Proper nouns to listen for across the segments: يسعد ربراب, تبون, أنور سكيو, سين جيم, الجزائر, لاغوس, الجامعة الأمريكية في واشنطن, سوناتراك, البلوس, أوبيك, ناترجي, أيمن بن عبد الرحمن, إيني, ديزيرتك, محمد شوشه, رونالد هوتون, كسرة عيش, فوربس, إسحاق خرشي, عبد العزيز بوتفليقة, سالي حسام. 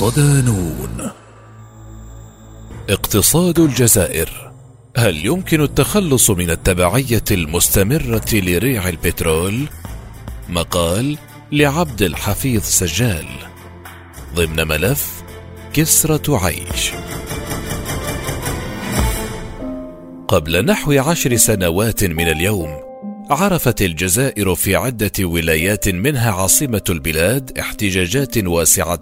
صدانون. اقتصاد الجزائر، هل يمكن التخلص من التبعية المستمرة لريع البترول؟ مقال لعبد الحفيظ سجال ضمن ملف كسرة عيش. قبل نحو 10 سنوات من اليوم، عرفت الجزائر في عدة ولايات منها عاصمة البلاد احتجاجات واسعة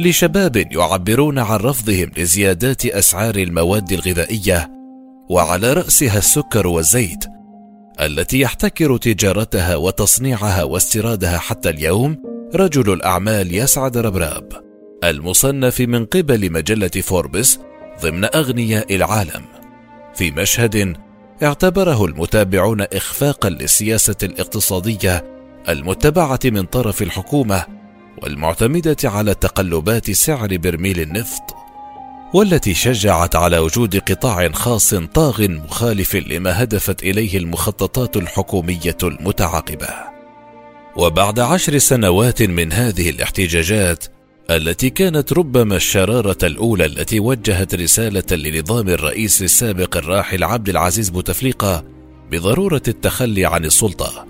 لشباب يعبرون عن رفضهم لزيادات أسعار المواد الغذائية، وعلى رأسها السكر والزيت التي يحتكر تجارتها وتصنيعها واستيرادها حتى اليوم رجل الأعمال يسعد ربراب، المصنف من قبل مجلة فوربس ضمن أغنياء العالم، في مشهد اعتبره المتابعون إخفاقا للسياسة الاقتصادية المتبعة من طرف الحكومة والمعتمدة على تقلبات سعر برميل النفط، والتي شجعت على وجود قطاع خاص طاغ مخالف لما هدفت إليه المخططات الحكومية المتعاقبة. وبعد 10 سنوات من هذه الاحتجاجات التي كانت ربما الشرارة الأولى التي وجهت رسالة لنظام الرئيس السابق الراحل عبد العزيز بوتفليقة بضرورة التخلي عن السلطة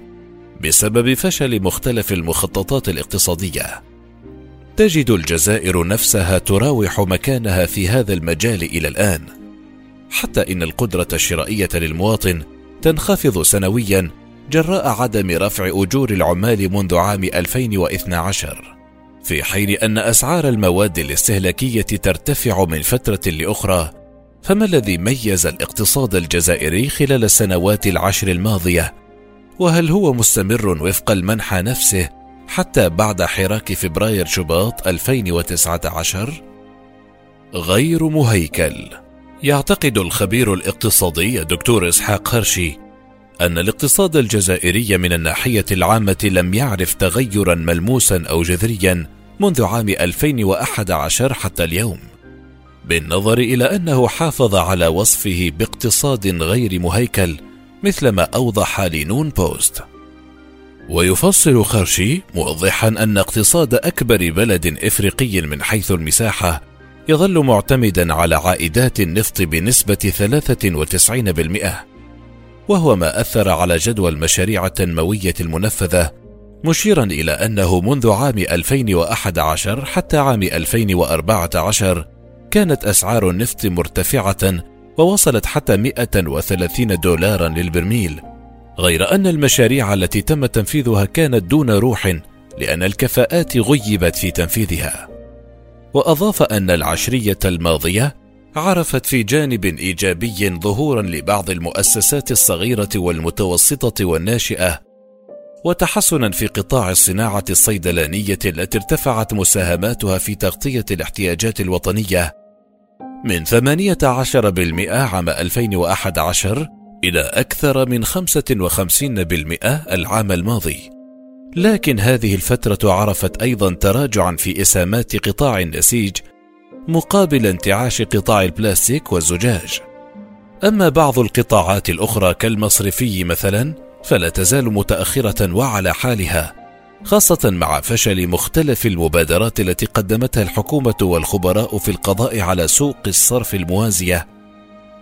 بسبب فشل مختلف المخططات الاقتصادية، تجد الجزائر نفسها تراوح مكانها في هذا المجال إلى الآن، حتى إن القدرة الشرائية للمواطن تنخفض سنويا جراء عدم رفع أجور العمال منذ عام 2012، في حين أن أسعار المواد الاستهلاكية ترتفع من فترة لأخرى. فما الذي ميز الاقتصاد الجزائري خلال السنوات 10 الماضية؟ وهل هو مستمر وفق المنحى نفسه حتى بعد حراك فبراير شباط 2019؟ غير مهيكل. يعتقد الخبير الاقتصادي الدكتور إسحاق خرشي أن الاقتصاد الجزائري من الناحية العامة لم يعرف تغيرا ملموسا أو جذريا منذ عام 2011 حتى اليوم، بالنظر إلى أنه حافظ على وصفه باقتصاد غير مهيكل مثلما أوضح لنون بوست. ويفصل خرشي موضحا أن اقتصاد أكبر بلد إفريقي من حيث المساحة يظل معتمدا على عائدات النفط بنسبة 93%، وهو ما أثر على جدوى المشاريع التنموية المنفذة، مشيرا إلى أنه منذ عام 2011 حتى عام 2014 كانت أسعار النفط مرتفعة ووصلت حتى $130 للبرميل، غير أن المشاريع التي تم تنفيذها كانت دون روح لأن الكفاءات غيبت في تنفيذها. وأضاف أن 10 الماضية عرفت في جانب إيجابي ظهورا لبعض المؤسسات الصغيرة والمتوسطة والناشئة، وتحسنا في قطاع الصناعة الصيدلانية التي ارتفعت مساهماتها في تغطية الاحتياجات الوطنية من 18% عام 2011 إلى أكثر من 55% العام الماضي. لكن هذه الفترة عرفت أيضا تراجعا في إسهامات قطاع النسيج مقابل انتعاش قطاع البلاستيك والزجاج. أما بعض القطاعات الأخرى كالمصرفي مثلا فلا تزال متأخرة وعلى حالها، خاصة مع فشل مختلف المبادرات التي قدمتها الحكومة والخبراء في القضاء على سوق الصرف الموازية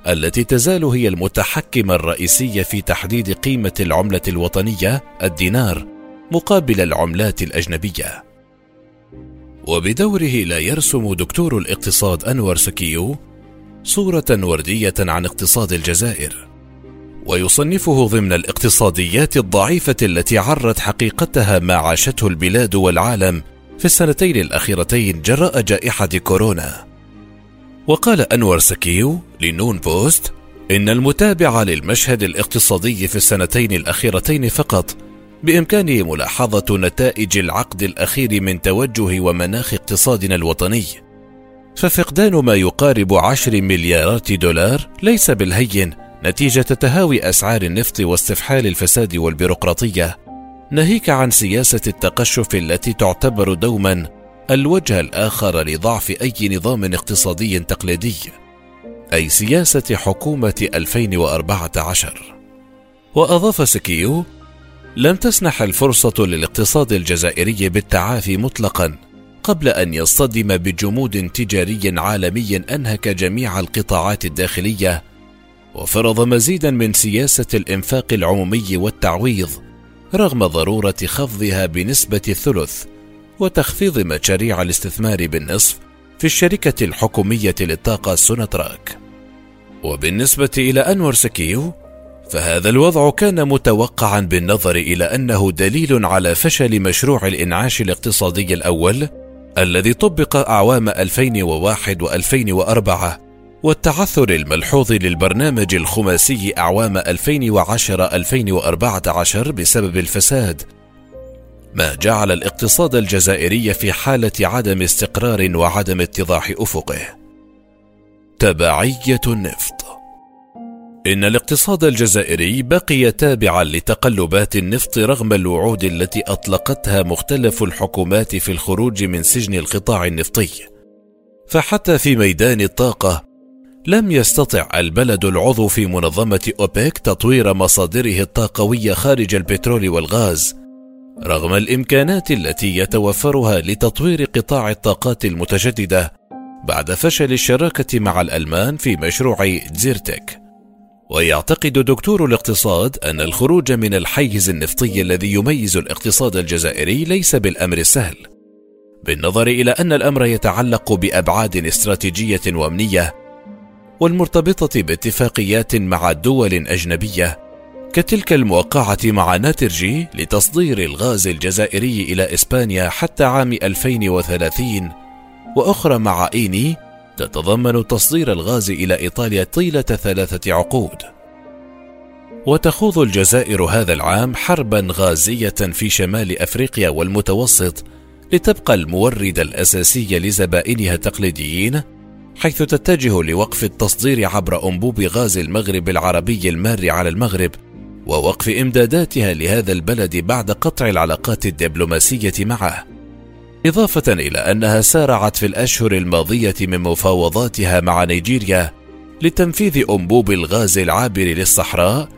التي تزال هي المتحكمة الرئيسية في تحديد قيمة العملة الوطنية الدينار مقابل العملات الأجنبية. وبدوره لا يرسم دكتور الاقتصاد أنور سكيو صورة وردية عن اقتصاد الجزائر، ويصنفه ضمن الاقتصاديات الضعيفة التي عرت حقيقتها ما عاشته البلاد والعالم في السنتين الأخيرتين جراء جائحة كورونا. وقال أنور سكيو لنون بوست إن المتابعة للمشهد الاقتصادي في السنتين الأخيرتين فقط بإمكانه ملاحظة نتائج العقد الأخير من توجه ومناخ اقتصادنا الوطني، ففقدان ما يقارب 10 مليارات دولار ليس بالهين نتيجة تهاوي أسعار النفط واستفحال الفساد والبيروقراطية، ناهيك عن سياسة التقشف التي تعتبر دوما الوجه الآخر لضعف أي نظام اقتصادي تقليدي، أي سياسة حكومة 2014. وأضاف سكيو: لم تسنح الفرصة للاقتصاد الجزائري بالتعافي مطلقا، قبل أن يصطدم بجمود تجاري عالمي أنهك جميع القطاعات الداخلية، وفرض مزيدا من سياسة الإنفاق العمومي والتعويض رغم ضرورة خفضها بنسبة الثلث، وتخفيض مشاريع الاستثمار بالنصف في الشركة الحكومية للطاقة سوناتراك. وبالنسبة إلى أنور سكيو، فهذا الوضع كان متوقعا بالنظر إلى أنه دليل على فشل مشروع الإنعاش الاقتصادي الأول الذي طبق أعوام 2001 و2004، والتعثر الملحوظ للبرنامج الخماسي أعوام 2010-2014 بسبب الفساد، ما جعل الاقتصاد الجزائري في حالة عدم استقرار وعدم اتضاح أفقه. تبعية النفط. إن الاقتصاد الجزائري بقي تابعا لتقلبات النفط رغم الوعود التي أطلقتها مختلف الحكومات في الخروج من سجن القطاع النفطي، فحتى في ميدان الطاقة لم يستطع البلد العضو في منظمة أوبيك تطوير مصادره الطاقوية خارج البترول والغاز رغم الإمكانات التي يتوفرها لتطوير قطاع الطاقات المتجددة بعد فشل الشراكة مع الألمان في مشروع ديزيرتك. ويعتقد دكتور الاقتصاد أن الخروج من الحيز النفطي الذي يميز الاقتصاد الجزائري ليس بالأمر السهل، بالنظر إلى أن الأمر يتعلق بأبعاد استراتيجية وأمنية والمرتبطة باتفاقيات مع دول أجنبية كتلك الموقعة مع ناترجي لتصدير الغاز الجزائري إلى إسبانيا حتى عام 2030، وأخرى مع إيني تتضمن تصدير الغاز إلى إيطاليا طيلة 3 عقود. وتخوض الجزائر هذا العام حربا غازية في شمال أفريقيا والمتوسط لتبقى المورد الأساسي لزبائنها التقليديين، حيث تتجه لوقف التصدير عبر أنبوب غاز المغرب العربي المار على المغرب ووقف إمداداتها لهذا البلد بعد قطع العلاقات الدبلوماسية معه، إضافة إلى أنها سارعت في الأشهر الماضية من مفاوضاتها مع نيجيريا لتنفيذ أنبوب الغاز العابر للصحراء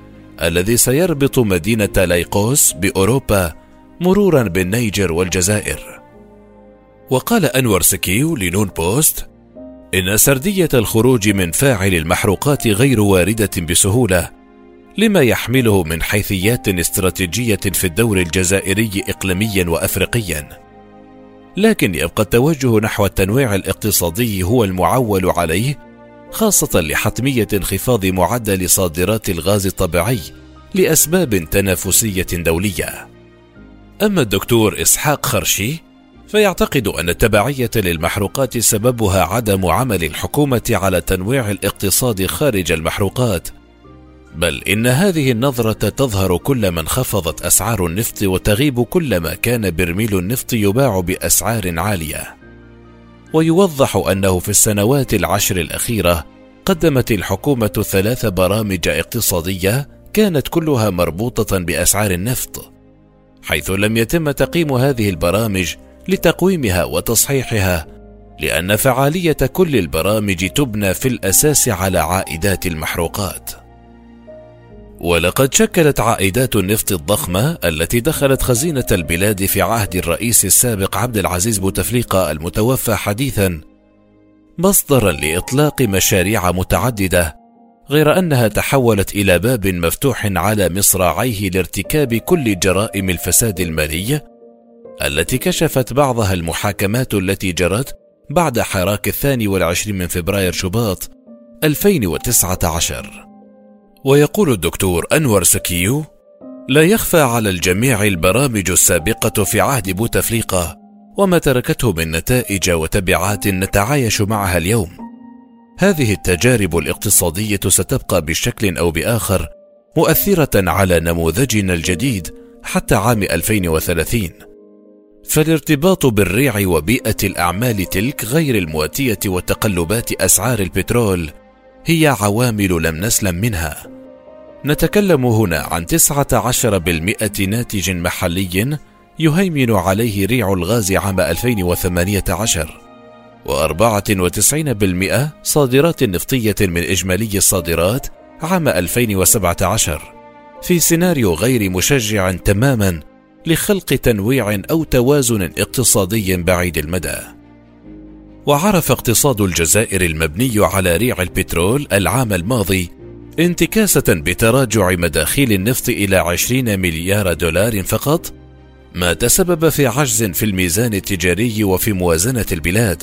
الذي سيربط مدينة لاغوس بأوروبا مرورا بالنيجر والجزائر. وقال أنور سكيو لنون بوست: إن سردية الخروج من فاعل المحروقات غير واردة بسهولة لما يحمله من حيثيات استراتيجية في الدور الجزائري إقليميا وأفريقيا، لكن يبقى التوجه نحو التنويع الاقتصادي هو المعول عليه، خاصة لحتمية انخفاض معدل صادرات الغاز الطبيعي لأسباب تنافسية دولية. أما الدكتور إسحاق خرشي فيعتقد أن التبعية للمحروقات سببها عدم عمل الحكومة على تنويع الاقتصاد خارج المحروقات، بل إن هذه النظرة تظهر كلما انخفضت أسعار النفط وتغيب كلما كان برميل النفط يباع بأسعار عالية. ويوضح أنه في السنوات 10 الأخيرة قدمت الحكومة 3 برامج اقتصادية كانت كلها مربوطة بأسعار النفط، حيث لم يتم تقييم هذه البرامج لتقويمها وتصحيحها، لأن فعالية كل البرامج تبنى في الأساس على عائدات المحروقات. ولقد شكلت عائدات النفط الضخمة التي دخلت خزينة البلاد في عهد الرئيس السابق عبد العزيز بوتفليقة المتوفى حديثا مصدرا لإطلاق مشاريع متعددة، غير أنها تحولت إلى باب مفتوح على مصراعيه لارتكاب كل جرائم الفساد المالي التي كشفت بعضها المحاكمات التي جرت بعد حراك 22 من فبراير شباط 2019. ويقول الدكتور أنور سكيو: لا يخفى على الجميع البرامج السابقة في عهد بوتفليقة وما تركته من نتائج وتبعات نتعايش معها اليوم. هذه التجارب الاقتصادية ستبقى بشكل أو بآخر مؤثرة على نموذجنا الجديد حتى عام 2030، فالارتباط بالريع وبيئة الأعمال تلك غير المواتية وتقلبات أسعار البترول هي عوامل لم نسلم منها. نتكلم هنا عن 19% ناتج محلي يهيمن عليه ريع الغاز عام 2018، و94% صادرات نفطية من إجمالي الصادرات عام 2017، في سيناريو غير مشجع تماما لخلق تنويع أو توازن اقتصادي بعيد المدى. وعرف اقتصاد الجزائر المبني على ريع البترول العام الماضي انتكاسة بتراجع مداخيل النفط إلى 20 مليار دولار فقط، ما تسبب في عجز في الميزان التجاري وفي موازنة البلاد،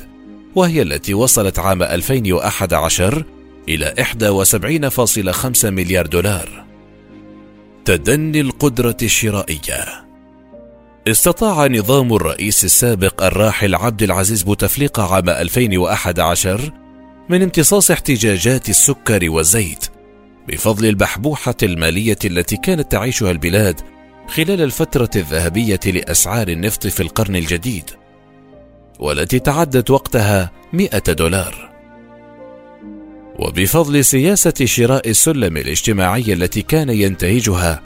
وهي التي وصلت عام 2011 إلى 71.5 مليار دولار. تدني القدرة الشرائية. استطاع نظام الرئيس السابق الراحل عبد العزيز بوتفليقة عام 2011 من امتصاص احتجاجات السكر والزيت بفضل البحبوحة المالية التي كانت تعيشها البلاد خلال الفترة الذهبية لأسعار النفط في القرن الجديد، والتي تعدت وقتها 100 دولار، وبفضل سياسة شراء السلم الاجتماعي التي كان ينتهجها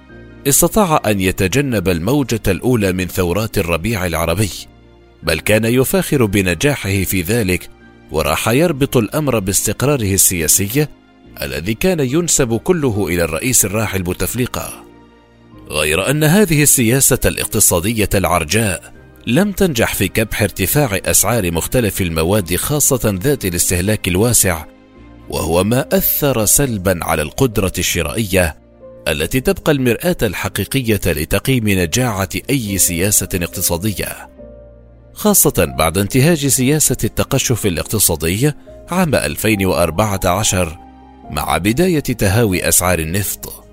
استطاع أن يتجنب الموجة الأولى من ثورات الربيع العربي، بل كان يفاخر بنجاحه في ذلك، وراح يربط الأمر باستقراره السياسي الذي كان ينسب كله إلى الرئيس الراحل بوتفليقة. غير أن هذه السياسة الاقتصادية العرجاء لم تنجح في كبح ارتفاع أسعار مختلف المواد، خاصة ذات الاستهلاك الواسع، وهو ما أثر سلبا على القدرة الشرائية التي تبقى المرآة الحقيقية لتقييم نجاعة أي سياسة اقتصادية، خاصة بعد انتهاج سياسة التقشف الاقتصادي عام 2014 مع بداية تهاوي أسعار النفط.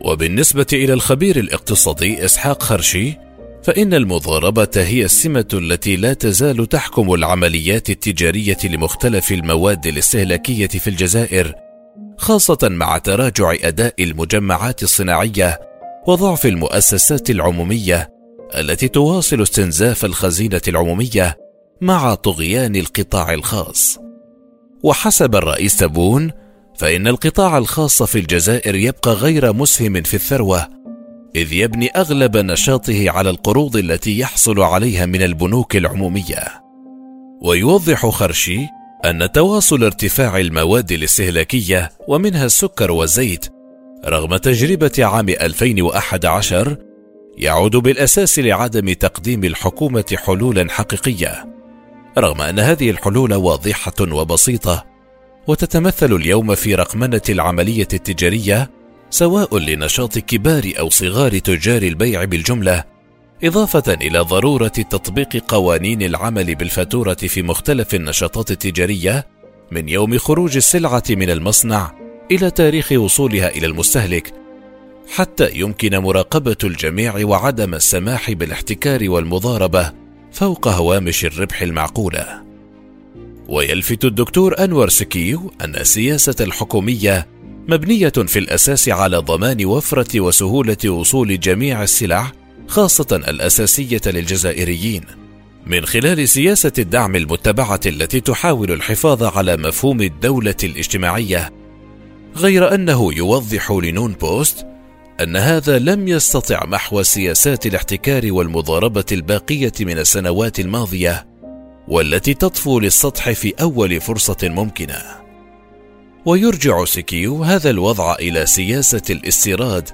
وبالنسبة إلى الخبير الاقتصادي إسحاق خرشي، فإن المضاربة هي السمة التي لا تزال تحكم العمليات التجارية لمختلف المواد الاستهلاكية في الجزائر، خاصة مع تراجع أداء المجمعات الصناعية وضعف المؤسسات العمومية التي تواصل استنزاف الخزينة العمومية مع طغيان القطاع الخاص. وحسب الرئيس تبون، فإن القطاع الخاص في الجزائر يبقى غير مسهم في الثروة، إذ يبني أغلب نشاطه على القروض التي يحصل عليها من البنوك العمومية. ويوضح خرشي أن تواصل ارتفاع المواد الاستهلاكية ومنها السكر والزيت رغم تجربة عام 2011 يعود بالأساس لعدم تقديم الحكومة حلولا حقيقية، رغم أن هذه الحلول واضحة وبسيطة، وتتمثل اليوم في رقمنة العملية التجارية سواء لنشاط كبار أو صغار تجار البيع بالجملة، إضافة إلى ضرورة تطبيق قوانين العمل بالفاتورة في مختلف النشاطات التجارية من يوم خروج السلعة من المصنع إلى تاريخ وصولها إلى المستهلك، حتى يمكن مراقبة الجميع وعدم السماح بالاحتكار والمضاربة فوق هوامش الربح المعقولة. ويلفت الدكتور أنور سكيو أن السياسة الحكومية مبنية في الأساس على ضمان وفرة وسهولة وصول جميع السلع، خاصة الأساسية للجزائريين، من خلال سياسة الدعم المتبعة التي تحاول الحفاظ على مفهوم الدولة الاجتماعية. غير أنه يوضح لنون بوست أن هذا لم يستطع محو سياسات الاحتكار والمضاربة الباقية من السنوات الماضية، والتي تطفو للسطح في أول فرصة ممكنة. ويرجع سكيو هذا الوضع إلى سياسة الاستيراد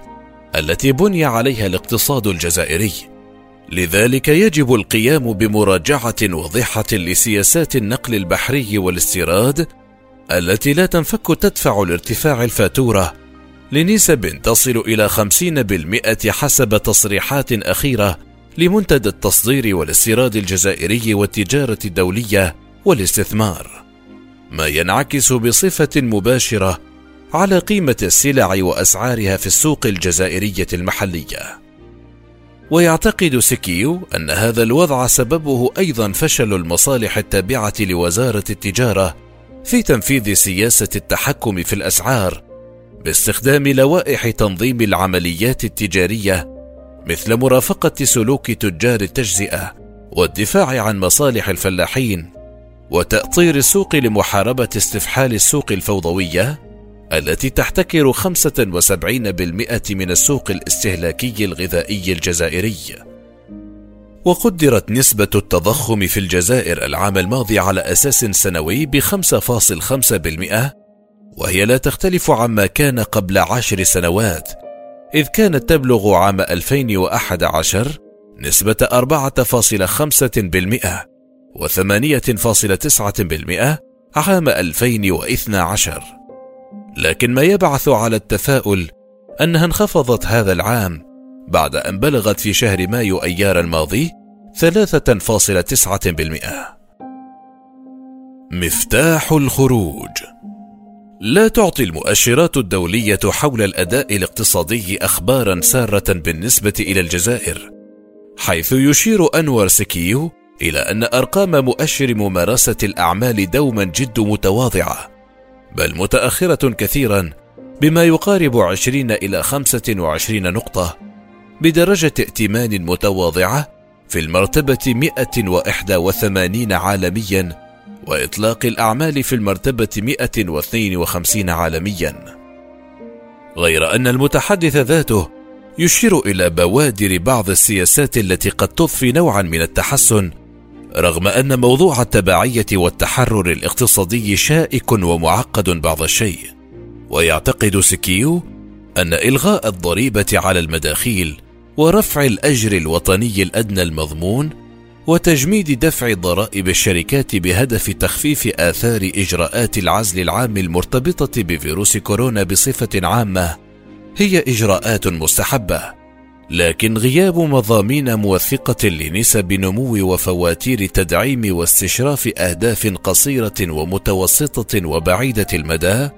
التي بني عليها الاقتصاد الجزائري، لذلك يجب القيام بمراجعة واضحة لسياسات النقل البحري والاستيراد التي لا تنفك تدفع لارتفاع الفاتورة لنسب تصل إلى 50% حسب تصريحات أخيرة لمنتدى التصدير والاستيراد الجزائري والتجارة الدولية والاستثمار، ما ينعكس بصفة مباشرة على قيمة السلع وأسعارها في السوق الجزائرية المحلية. ويعتقد سكيو أن هذا الوضع سببه أيضا فشل المصالح التابعة لوزارة التجارة في تنفيذ سياسة التحكم في الأسعار باستخدام لوائح تنظيم العمليات التجارية، مثل مرافقة سلوك تجار التجزئة والدفاع عن مصالح الفلاحين وتأطير السوق لمحاربة استفحال السوق الفوضوية التي تحتكر 75% من السوق الاستهلاكي الغذائي الجزائري. وقدرت نسبة التضخم في الجزائر العام الماضي على أساس سنوي ب5.5%، وهي لا تختلف عما كان قبل 10 سنوات، إذ كانت تبلغ عام 2011 نسبة 4.5% و8.9% عام 2012. لكن ما يبعث على التفاؤل أنها انخفضت هذا العام بعد أن بلغت في شهر مايو أيار الماضي 3.9%. مفتاح الخروج. لا تعطي المؤشرات الدولية حول الأداء الاقتصادي أخبارا سارة بالنسبة إلى الجزائر، حيث يشير أنور سكيو إلى أن أرقام مؤشر ممارسة الأعمال دوما جد متواضعة، بل متأخرة كثيرا بما يقارب 20 إلى 25 نقطة، بدرجة ائتمان متواضعة في المرتبة 181 عالميا، وإطلاق الأعمال في المرتبة 152 عالميا. غير أن المتحدث ذاته يشير إلى بوادر بعض السياسات التي قد تضفي نوعا من التحسن، رغم أن موضوع التبعية والتحرر الاقتصادي شائك ومعقد بعض الشيء. ويعتقد سكيو أن إلغاء الضريبة على المداخيل ورفع الأجر الوطني الأدنى المضمون وتجميد دفع ضرائب الشركات بهدف تخفيف آثار إجراءات العزل العام المرتبطة بفيروس كورونا بصفة عامة هي إجراءات مستحبة، لكن غياب مضامين موثقة لنسب نمو وفواتير تدعيم واستشراف أهداف قصيرة ومتوسطة وبعيدة المدى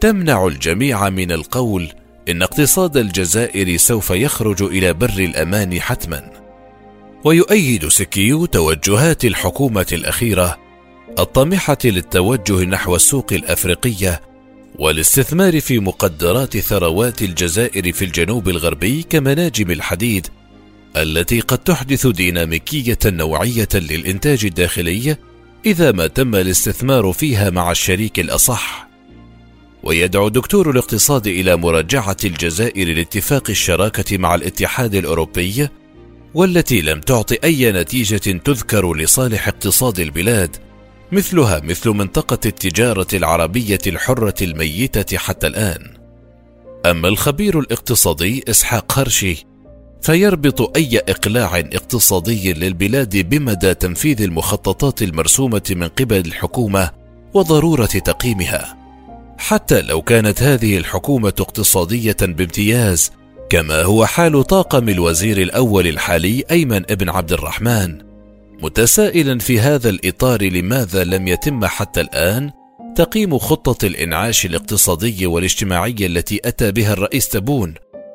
تمنع الجميع من القول إن اقتصاد الجزائر سوف يخرج إلى بر الأمان حتماً. ويؤيد سكيو توجهات الحكومة الأخيرة الطامحة للتوجه نحو السوق الأفريقية والاستثمار في مقدرات ثروات الجزائر في الجنوب الغربي كمناجم الحديد، التي قد تحدث ديناميكية نوعية للإنتاج الداخلي إذا ما تم الاستثمار فيها مع الشريك الأصح. ويدعو دكتور الاقتصاد إلى مراجعة الجزائر لاتفاق الشراكة مع الاتحاد الأوروبي، والتي لم تعطي أي نتيجة تذكر لصالح اقتصاد البلاد، مثلها مثل منطقة التجارة العربية الحرة الميتة حتى الآن. أما الخبير الاقتصادي إسحاق خرشي فيربط أي إقلاع اقتصادي للبلاد بمدى تنفيذ المخططات المرسومة من قبل الحكومة وضرورة تقييمها، حتى لو كانت هذه الحكومة اقتصادية بامتياز، كما هو حال طاقم الوزير الأول الحالي أيمن بن عبد الرحمن، متسائلا في هذا الإطار لماذا لم يتم حتى الآن تقييم خطة الإنعاش الاقتصادي والاجتماعي التي أتى بها الرئيس تبون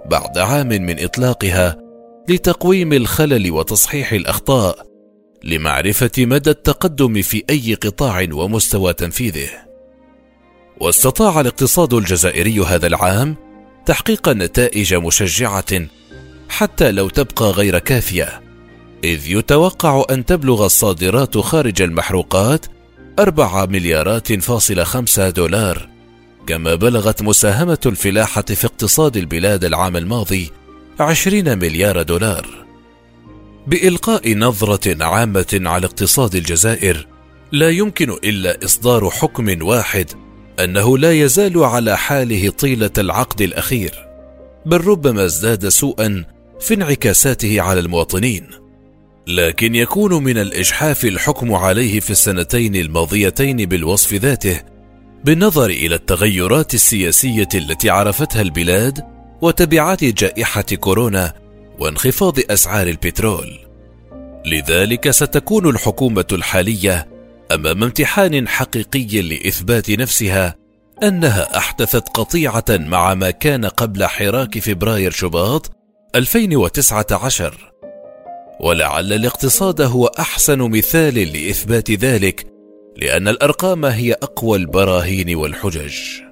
بعد عام من إطلاقها لتقويم الخلل وتصحيح الأخطاء لمعرفة مدى التقدم في أي قطاع ومستوى تنفيذه. واستطاع الاقتصاد الجزائري هذا العام تحقيق نتائج مشجعة حتى لو تبقى غير كافية، إذ يتوقع أن تبلغ الصادرات خارج المحروقات 4.5 مليارات دولار، كما بلغت مساهمة الفلاحة في اقتصاد البلاد العام الماضي 20 مليار دولار. بإلقاء نظرة عامة على اقتصاد الجزائر، لا يمكن إلا إصدار حكم واحد أنه لا يزال على حاله طيلة العقد الأخير، بل ربما ازداد سوءا في انعكاساته على المواطنين. لكن يكون من الإجحاف الحكم عليه في السنتين الماضيتين بالوصف ذاته، بالنظر إلى التغيرات السياسية التي عرفتها البلاد وتبعات جائحة كورونا وانخفاض أسعار البترول. لذلك ستكون الحكومة الحالية أمام امتحان حقيقي لإثبات نفسها أنها أحدثت قطيعة مع ما كان قبل حراك فبراير شباط 2019، ولعل الاقتصاد هو أحسن مثال لإثبات ذلك، لأن الأرقام هي أقوى البراهين والحجج.